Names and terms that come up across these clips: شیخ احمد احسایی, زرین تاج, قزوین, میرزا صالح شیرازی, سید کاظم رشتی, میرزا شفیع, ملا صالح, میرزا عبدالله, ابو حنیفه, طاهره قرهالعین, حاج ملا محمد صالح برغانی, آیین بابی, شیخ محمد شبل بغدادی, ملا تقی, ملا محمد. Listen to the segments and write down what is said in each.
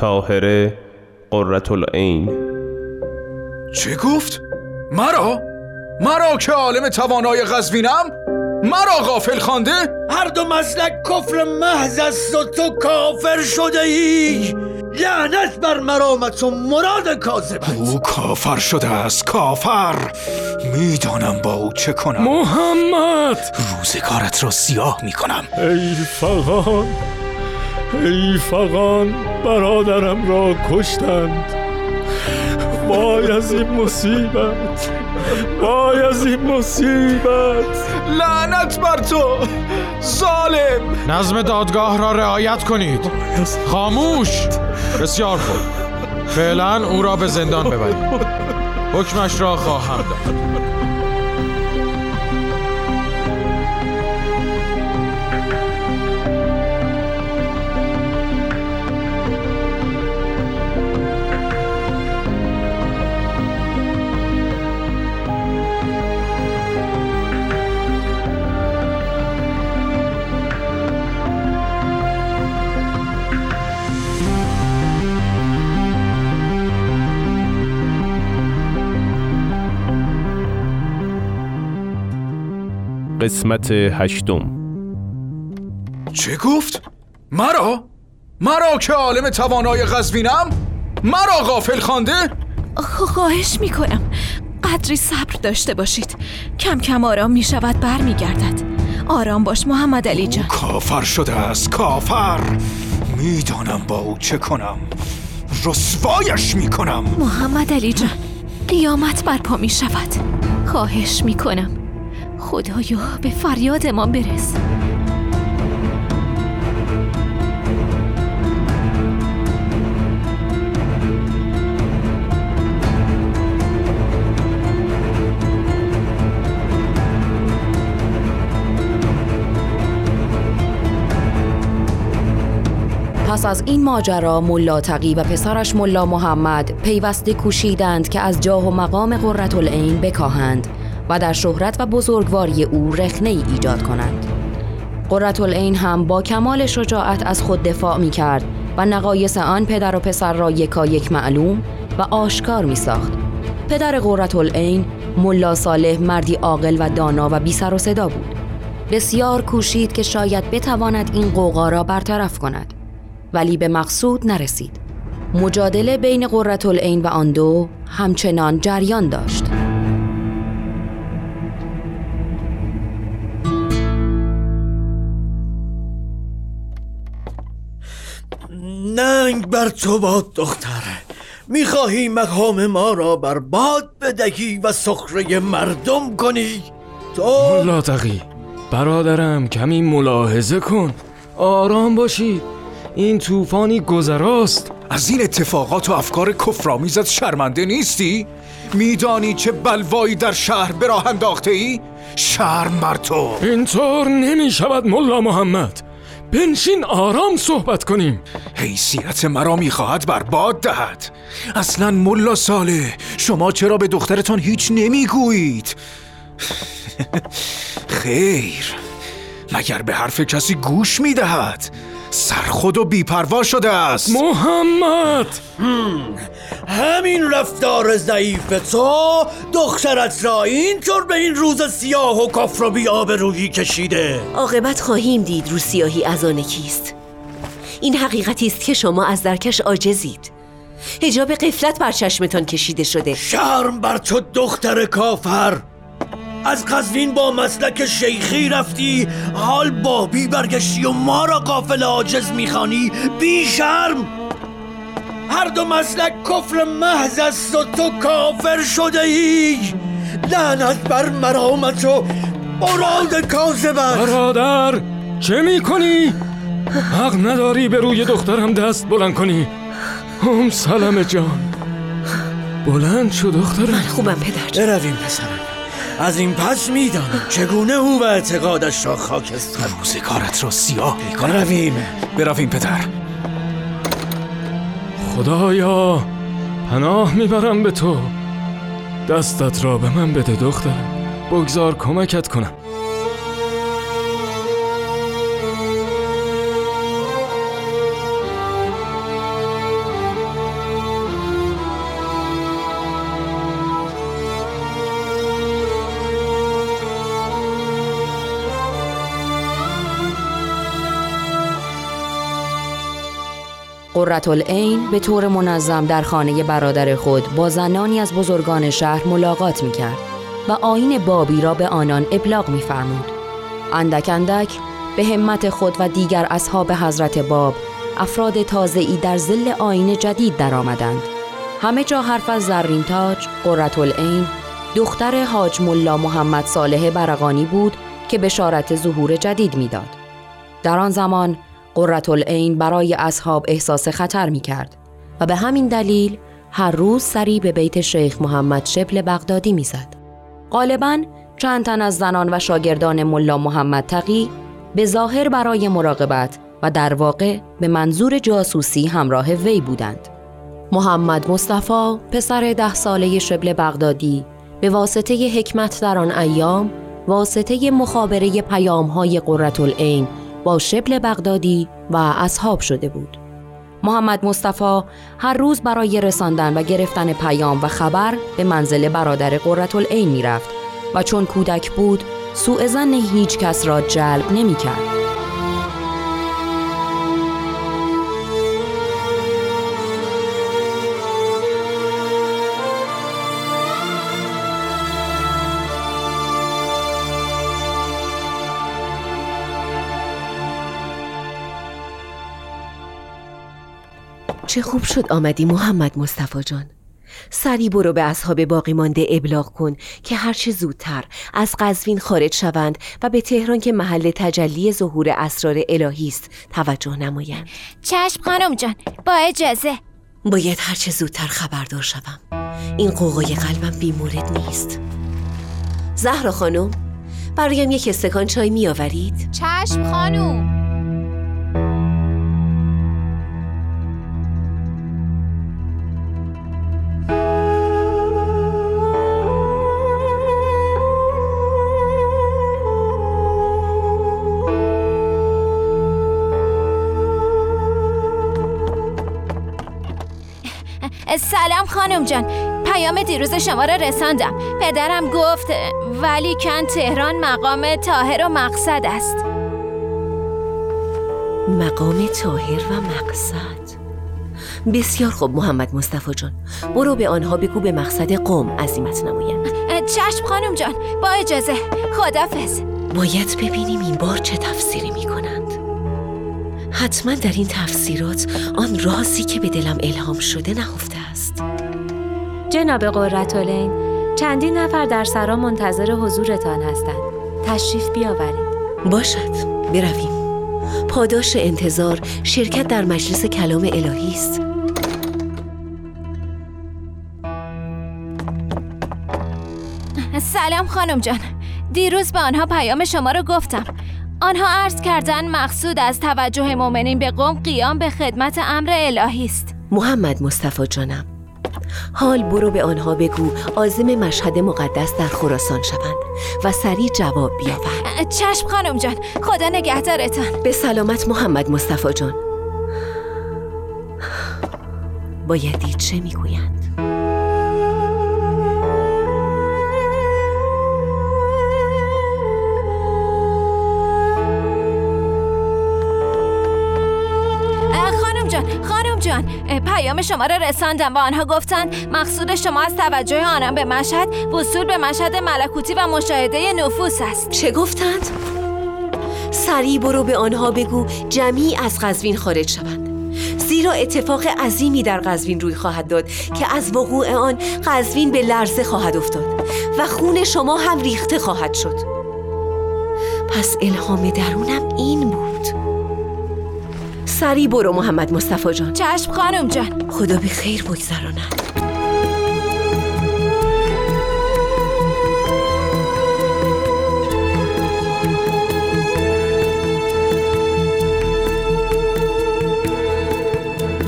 طاهره قرهالعین. چه گفت؟ مرا که عالم توانای قزوینم؟ مرا غافل خوانده؟ هر دو مسلک کفر محض است و تو کافر شده ای. لعنت بر مرامت و مراد کاذبت. او کافر شده است، کافر. میدانم با او چه کنم. محمد، روزگارت را سیاه میکنم. ای فغان برادرم را کشتند. وای از این مصیبت، وای از این مصیبت. لعنت بر تو ظالم. نظم دادگاه را رعایت کنید. خاموش. بسیار خوب، فعلا او را به زندان ببرید. حکمش را خواهم داد. قسمت 8. چه گفت؟ مرا که عالم توانای قزوینم؟ مرا غافل خوانده؟ خواهش میکنم قدری صبر داشته باشید. کم کم آرام میشود، بر میگردد. آرام باش محمد علی جان. کافر شده است، کافر. میدانم با او چه کنم. رسوایش میکنم. محمد علی جان، قیامت برپا میشود. خواهش میکنم خدایا به فریاد ما برس. پس از این ماجرا ملا تقی و پسرش ملا محمد پیوسته کوشیدند که از جاه و مقام قرهالعین بکاهند و در شهرت و بزرگواری او رخنه‌ای ایجاد کنند. قرهالعین هم با کمال شجاعت از خود دفاع می‌کرد و نقایص آن پدر و پسر را یکایک معلوم و آشکار می‌ساخت. پدر قرهالعین ملا صالح مردی عاقل و دانا و بی سر و صدا بود. بسیار کوشید که شاید بتواند این قوقا را برطرف کند، ولی به مقصود نرسید. مجادله بین قرهالعین و آن دو همچنان جریان داشت. ننگ بر تو باد دختر. میخواهی مقام ما را بر باد بدهی و سخره مردم کنی؟ تو ملا تقی برادرم کمی ملاحظه کن. آرام باشید، این طوفانی گذراست. از این اتفاقات و افکار کفرآمیزت شرمنده نیستی؟ میدانی چه بلوایی در شهر به راه انداخته ای؟ شرم بر تو. اینطور نمیشود ملا محمد. بنشین آرام صحبت کنیم. حیثیت مرا میخواهد بر باد دهد. اصلا ملا صالح شما چرا به دخترتان هیچ نمیگویید؟ خیر، مگر به حرف کسی گوش میدهد؟ سرخود و بیپروا شده است. محمد، همین رفتار ضعیف تو دخترت را اینطور به این روز سیاه و کفر و بی‌آبرویی کشیده. عاقبت خواهیم دید روز سیاهی از آن کیست. این حقیقتی است که شما از درکش عاجزید. حجاب غفلت بر چشمتان کشیده شده. شرم بر تو دختر کافر. از قزوین با مسلک شیخی رفتی، حال بابی برگشتی و ما را غافل عاجز میخوانی. بی شرم. هر دو مسلک کفر محض است و تو کافر شده ای. لعنت بر مرامت و مراد کاذبت. برادر چه میکنی؟ حق نداری به روی دخترم دست بلند کنی. هم سلام جان. بلند شو دخترم. من خوبم پدر. برویم پسرم. از این پس میدانم چگونه او و اعتقادش را خاکستر. روزگارت را سیاه میکنم. برویم پدر. خدایا پناه میبرم به تو. دستت را به من بده دخترم. بگذار کمکت کنم. قرهالعین به طور منظم در خانه برادر خود با زنانی از بزرگان شهر ملاقات می‌کرد و آیین بابی را به آنان ابلاغ می‌فرمود. اندک اندک به همت خود و دیگر اصحاب حضرت باب افراد تازه‌ای در ظل آیین جدید درآمدند. همه جا حرف از زرین تاج، قرهالعین، دختر حاج ملا محمد صالح برغانی بود که بشارت ظهور جدید می‌داد. در آن زمان قرهالعین برای اصحاب احساس خطر می‌کرد و به همین دلیل هر روز سری به بیت شیخ محمد شبل بغدادی می‌زد. غالباً چند تن از زنان و شاگردان ملا محمد تقی به ظاهر برای مراقبت و در واقع به منظور جاسوسی همراه وی بودند. محمد مصطفی پسر 10 ساله شبل بغدادی به واسطه حکمت در آن ایام واسطه مخابره پیام‌های قرهالعین با شبل بغدادی و اصحاب شده بود. محمد مصطفی هر روز برای رساندن و گرفتن پیام و خبر به منزل برادر قرهالعین می رفت و چون کودک بود سوء ظن هیچ کس را جلب نمی کرد. چه خوب شد آمدی محمد مصطفی جان. سری برو به اصحاب باقی مانده ابلاغ کن که هرچه زودتر از قزوین خارج شوند و به تهران که محل تجلی ظهور اسرار الهی است توجه نمایند. چشم خانم جان، با اجازه. باید هرچه زودتر خبردار شوم. این قوقای قلبم بی‌مورد نیست. زهرا خانم، برایم یک استکان چای می‌آورید؟ چشم خانم. سلام خانم جان، پیام دیروز شما را رساندم. پدرم گفت ولی کن تهران مقام طاهر و مقصد است. مقام طاهر و مقصد. بسیار خوب محمد مصطفی جان، برو به آنها بگو به مقصد قوم عزیمت نمایند. چشم خانم جان، با اجازه. خدافظ. باید ببینیم این بار چه تفسیری می کنند. حتما در این تفسیرات آن رازی که به دلم الهام شده نهفته است. جناب قرهالعین، چندین نفر در سرا منتظر حضورتان هستند. تشریف بیاورید. باشد، برویم. پاداش انتظار شرکت در مجلس کلام الهی است. سلام خانم جان، دیروز به آنها پیام شما را گفتم. آنها عرض کردن مقصود از توجه مؤمنین به قوم قیام به خدمت امر الهی است. محمد مصطفی جانم، حال برو به آنها بگو عازم مشهد مقدس در خراسان شوند و سریع جواب بیاورند. چشم خانم جان، خدا نگهدارتان. به سلامت محمد مصطفی جان. باید دید چه میگویند. جان، پیام شما را رساندم و آنها گفتند مقصود شما از توجه آنان به مشهد وصول به مشهد ملکوتی و مشاهده نفوس است. چه گفتند؟ سریع برو به آنها بگو جمیع از قزوین خارج شوند، زیرا اتفاق عظیمی در قزوین روی خواهد داد که از وقوع آن قزوین به لرزه خواهد افتاد و خون شما هم ریخته خواهد شد. پس الهام درونم این بود. سری برو محمد مصطفی جان. چشم خانم جان. خدا به خیر بگذراند.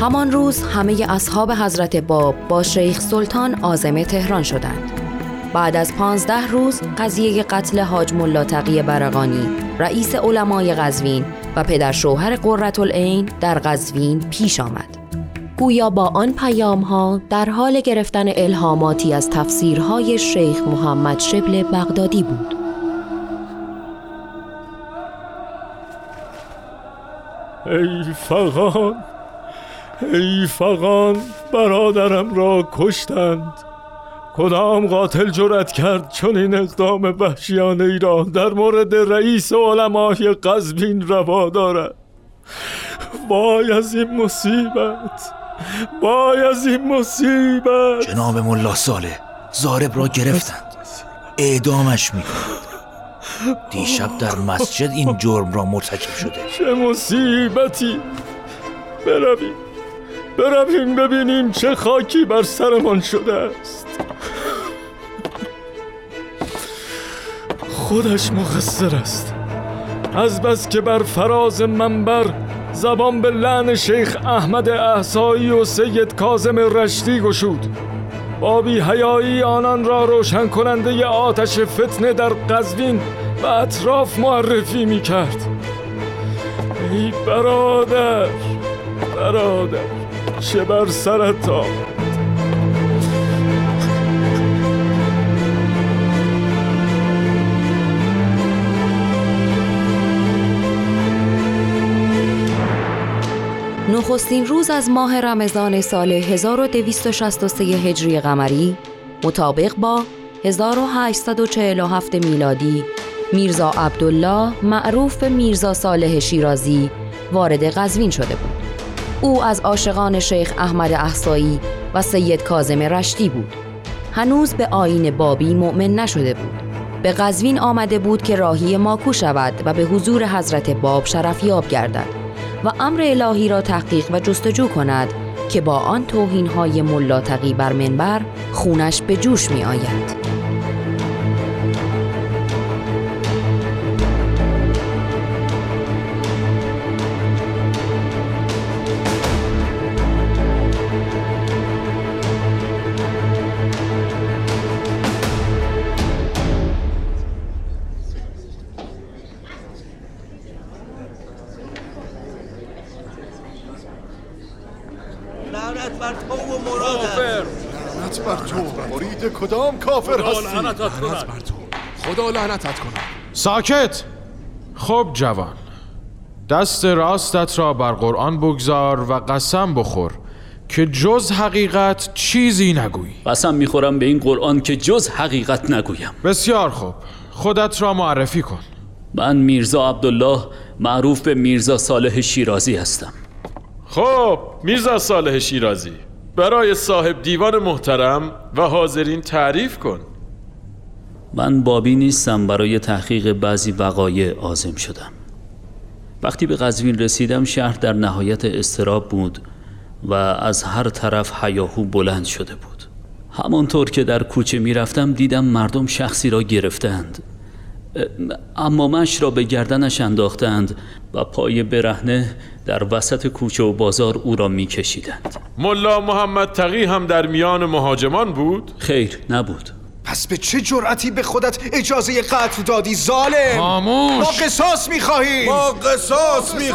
همان روز همه اصحاب حضرت باب با شیخ سلطان عازم تهران شدند. بعد از 15 روز قضیه قتل حاج ملا تقی برغانی رئیس علمای قزوین و پدر شوهر قرهالعین در قزوین پیش آمد. گویا با آن پیام‌ها در حال گرفتن الهاماتی از تفسیرهای شیخ محمد شبل بغدادی بود. ای فغان، ای فغان برادرم را کشتند، کدام قاتل جرأت کرد چنین اقدام وحشیانه ای را در مورد رئیس علمای قزوین روا دارد؟ وای از این مصیبت، وای از این مصیبت. جناب ملا صالح زارب را گرفتند، اعدامش می‌کنند. دیشب در مسجد این جرم را مرتکب شده. چه مصیبتی! برویم ببینیم چه خاکی بر سرمان شده است. خودش مقصر است، از بس که بر فراز منبر زبان به لعن شیخ احمد احسایی و سید کاظم رشتی گشود. بابی حیایی آنان را روشن کننده ی آتش فتنه در قزوین و اطراف معرفی می کرد. ای برادر چه بر سرت آمد. نخستین روز از ماه رمضان سال 1263 هجری قمری مطابق با 1847 میلادی میرزا عبدالله معروف به میرزا صالح شیرازی وارد قزوین شده بود. او از عاشقان شیخ احمد احسایی و سید کاظم رشتی بود. هنوز به آیین بابی مؤمن نشده بود. به قزوین آمده بود که راهی ماکو شود و به حضور حضرت باب شرفیاب گردد و امر الهی را تحقیق و جستجو کند که با آن توهین‌های ملا تقی بر منبر خونش به جوش می‌آید. کدام کافر هستی؟ خدا لعنتت کنم. ساکت! خب جوان، دست راستت را بر قرآن بگذار و قسم بخور که جز حقیقت چیزی نگویی. قسم میخورم به این قرآن که جز حقیقت نگویم. بسیار خوب، خودت را معرفی کن. من میرزا عبدالله معروف به میرزا صالح شیرازی هستم. خب میرزا صالح شیرازی، برای صاحب دیوان محترم و حاضرین تعریف کن. من بابی نیستم، برای تحقیق بعضی وقایع عازم شدم. وقتی به قزوین رسیدم شهر در نهایت اضطراب بود و از هر طرف هیاهو بلند شده بود. همانطور که در کوچه می رفتم دیدم مردم شخصی را گرفتند، عمامه‌اش را به گردنش انداختند و پای برهنه در وسط کوچه و بازار او را می کشیدند. ملا محمد تقی هم در میان مهاجمان بود؟ خیر، نبود. پس به چه جرأتی به خودت اجازه قتل دادی ظالم؟ خاموش! ما قصاص می‌خواهیم! قصاصش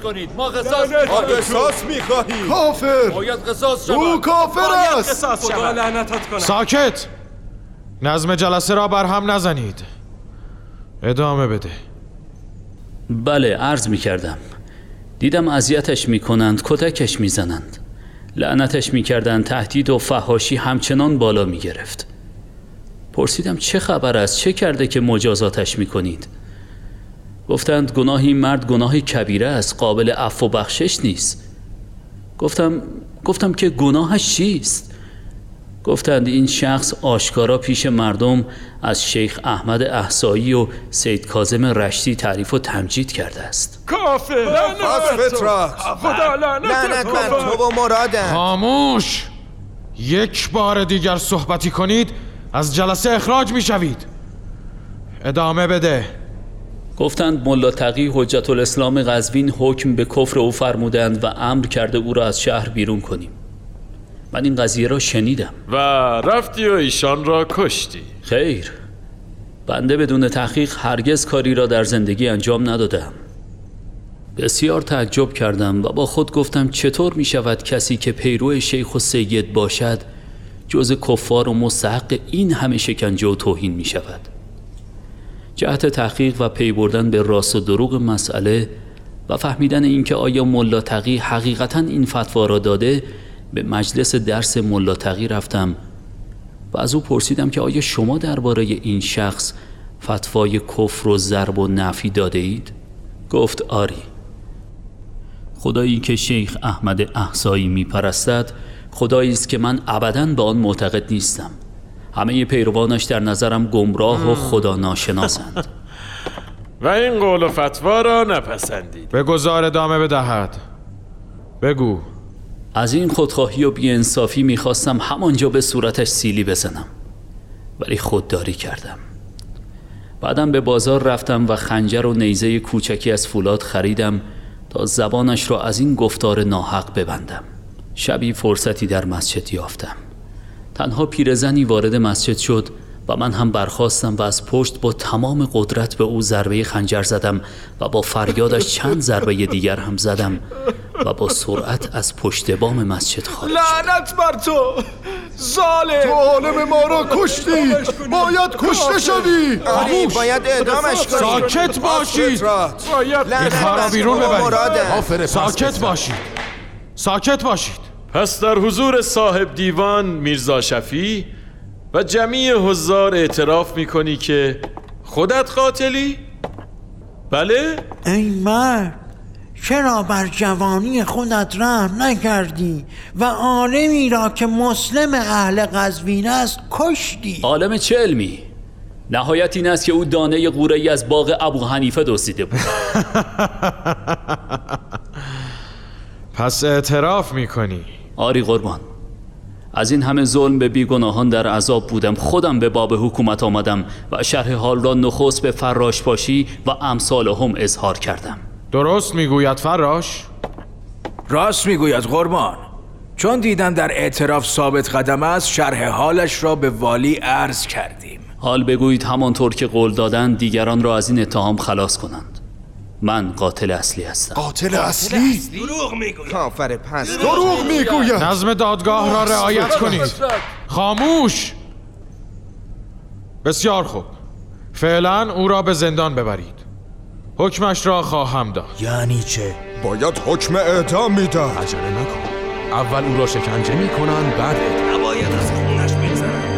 کنید! ما قصاص می‌خواهیم! کافر! باید قصاص شود! او کافر است! خدا لعنتت کنه! ساکت! نظم جلسه را برهم نزنید. ادامه بده. بله، عرض می‌کردم. دیدم اذیتش می‌کنند، کتکش می‌زنند، لعنتش می‌کردند. تهدید و فحاشی همچنان بالا می‌گرفت. پرسیدم چه خبر است؟ چه کرده که مجازاتش می‌کنید؟ گفتند گناه این مرد گناه کبیره است، قابل عفو و بخشش نیست. گفتم که گناهش چیست؟ گفتند این شخص آشکارا پیش مردم از شیخ احمد احسایی و سید کاظم رشتی تعریف و تمجید کرده است. کافر! لعنت بر تو و مرادت! خاموش! یک بار دیگر صحبتی کنید از جلسه اخراج می شوید. ادامه بده. گفتند ملا تقی حجت الاسلام قزوین حکم به کفر او فرمودند و امر کرده او را از شهر بیرون کنیم. من این قضیه را شنیدم و رفتی و ایشان را کشتی. خیر، بنده بدون تحقیق هرگز کاری را در زندگی انجام ندادم. بسیار تعجب کردم و با خود گفتم چطور می شود کسی که پیرو شیخ و سید باشد جز کفار و مستحق این همه شکنجه و توهین می شود. جهت تحقیق و پی بردن به راست و دروغ مسئله و فهمیدن اینکه آیا ملا تقی حقیقتاً این فتوا را داده، به مجلس درس ملا تقی رفتم و از او پرسیدم که آیا شما درباره این شخص فتوای کفر و ضرب و نفی داده اید؟ گفت آری. خدایی که شیخ احمد احسایی میپرستد خدایی است که من ابداً به آن معتقد نیستم. همه پیروانش در نظرم گمراه و خدا ناشناسند. و این قول و فتوا را نپسندید. به گزار ادامه بدهد. بگو. از این خودخواهی و بی‌انصافی میخواستم همانجا به صورتش سیلی بزنم، ولی خودداری کردم. بعدم به بازار رفتم و خنجر و نیزه کوچکی از فولاد خریدم تا زبانش را از این گفتار ناحق ببندم. شبی فرصتی در مسجد یافتم. تنها پیرزنی وارد مسجد شد و من هم برخاستم و از پشت با تمام قدرت به او ضربه خنجر زدم و با فریادش چند ضربه دیگر هم زدم و با سرعت از پشت بام مسجد خارج شد. لعنت بر تو ظالم! تو عالم ما را کشتی! باید کشته شدی! خاموش! باید اعدامش کنی! ساکت باشید! اینها را بیرون ببرید! ساکت باشید! ساکت باشید! پس در حضور صاحب دیوان میرزا شفیع و جمیع حضار اعتراف میکنی که خودت قاتلی؟ بله؟ ای مرد، چرا بر جوانی خودت رحم نکردی و عالمی را که مسلم اهل قزوین است کشتی؟ عالم چه علمی؟ نهایت این است که او دانه قوره‌ای از باغ ابو حنیفه دزدیده بود. پس اعتراف میکنی؟ آری قربان، از این همه ظلم به بیگناهان در عذاب بودم. خودم به باب حکومت آمدم و شرح حال را نخست به فراش پاشی و امثالهم اظهار کردم. درست میگوید فراش؟ راست میگوید قربان. چون دیدم در اعتراف ثابت قدم است، شرح حالش را به والی عرض کردیم. حال بگویید همانطور که قول دادن دیگران را از این اتهام خلاص کنند. من قاتل اصلی هستم. قاتل اصلی؟ دروغ میگوید. کافر پس. دروغ میگوید. نظم دادگاه را رعایت کنید. خاموش. بسیار خوب. فعلا او را به زندان ببرید. حکمش را خواهم داد. یعنی چه؟ باید حکم اعدام میداد. عجله نکن. اول او را شکنجه میکنند، بعد نباید از خونش بگذرند.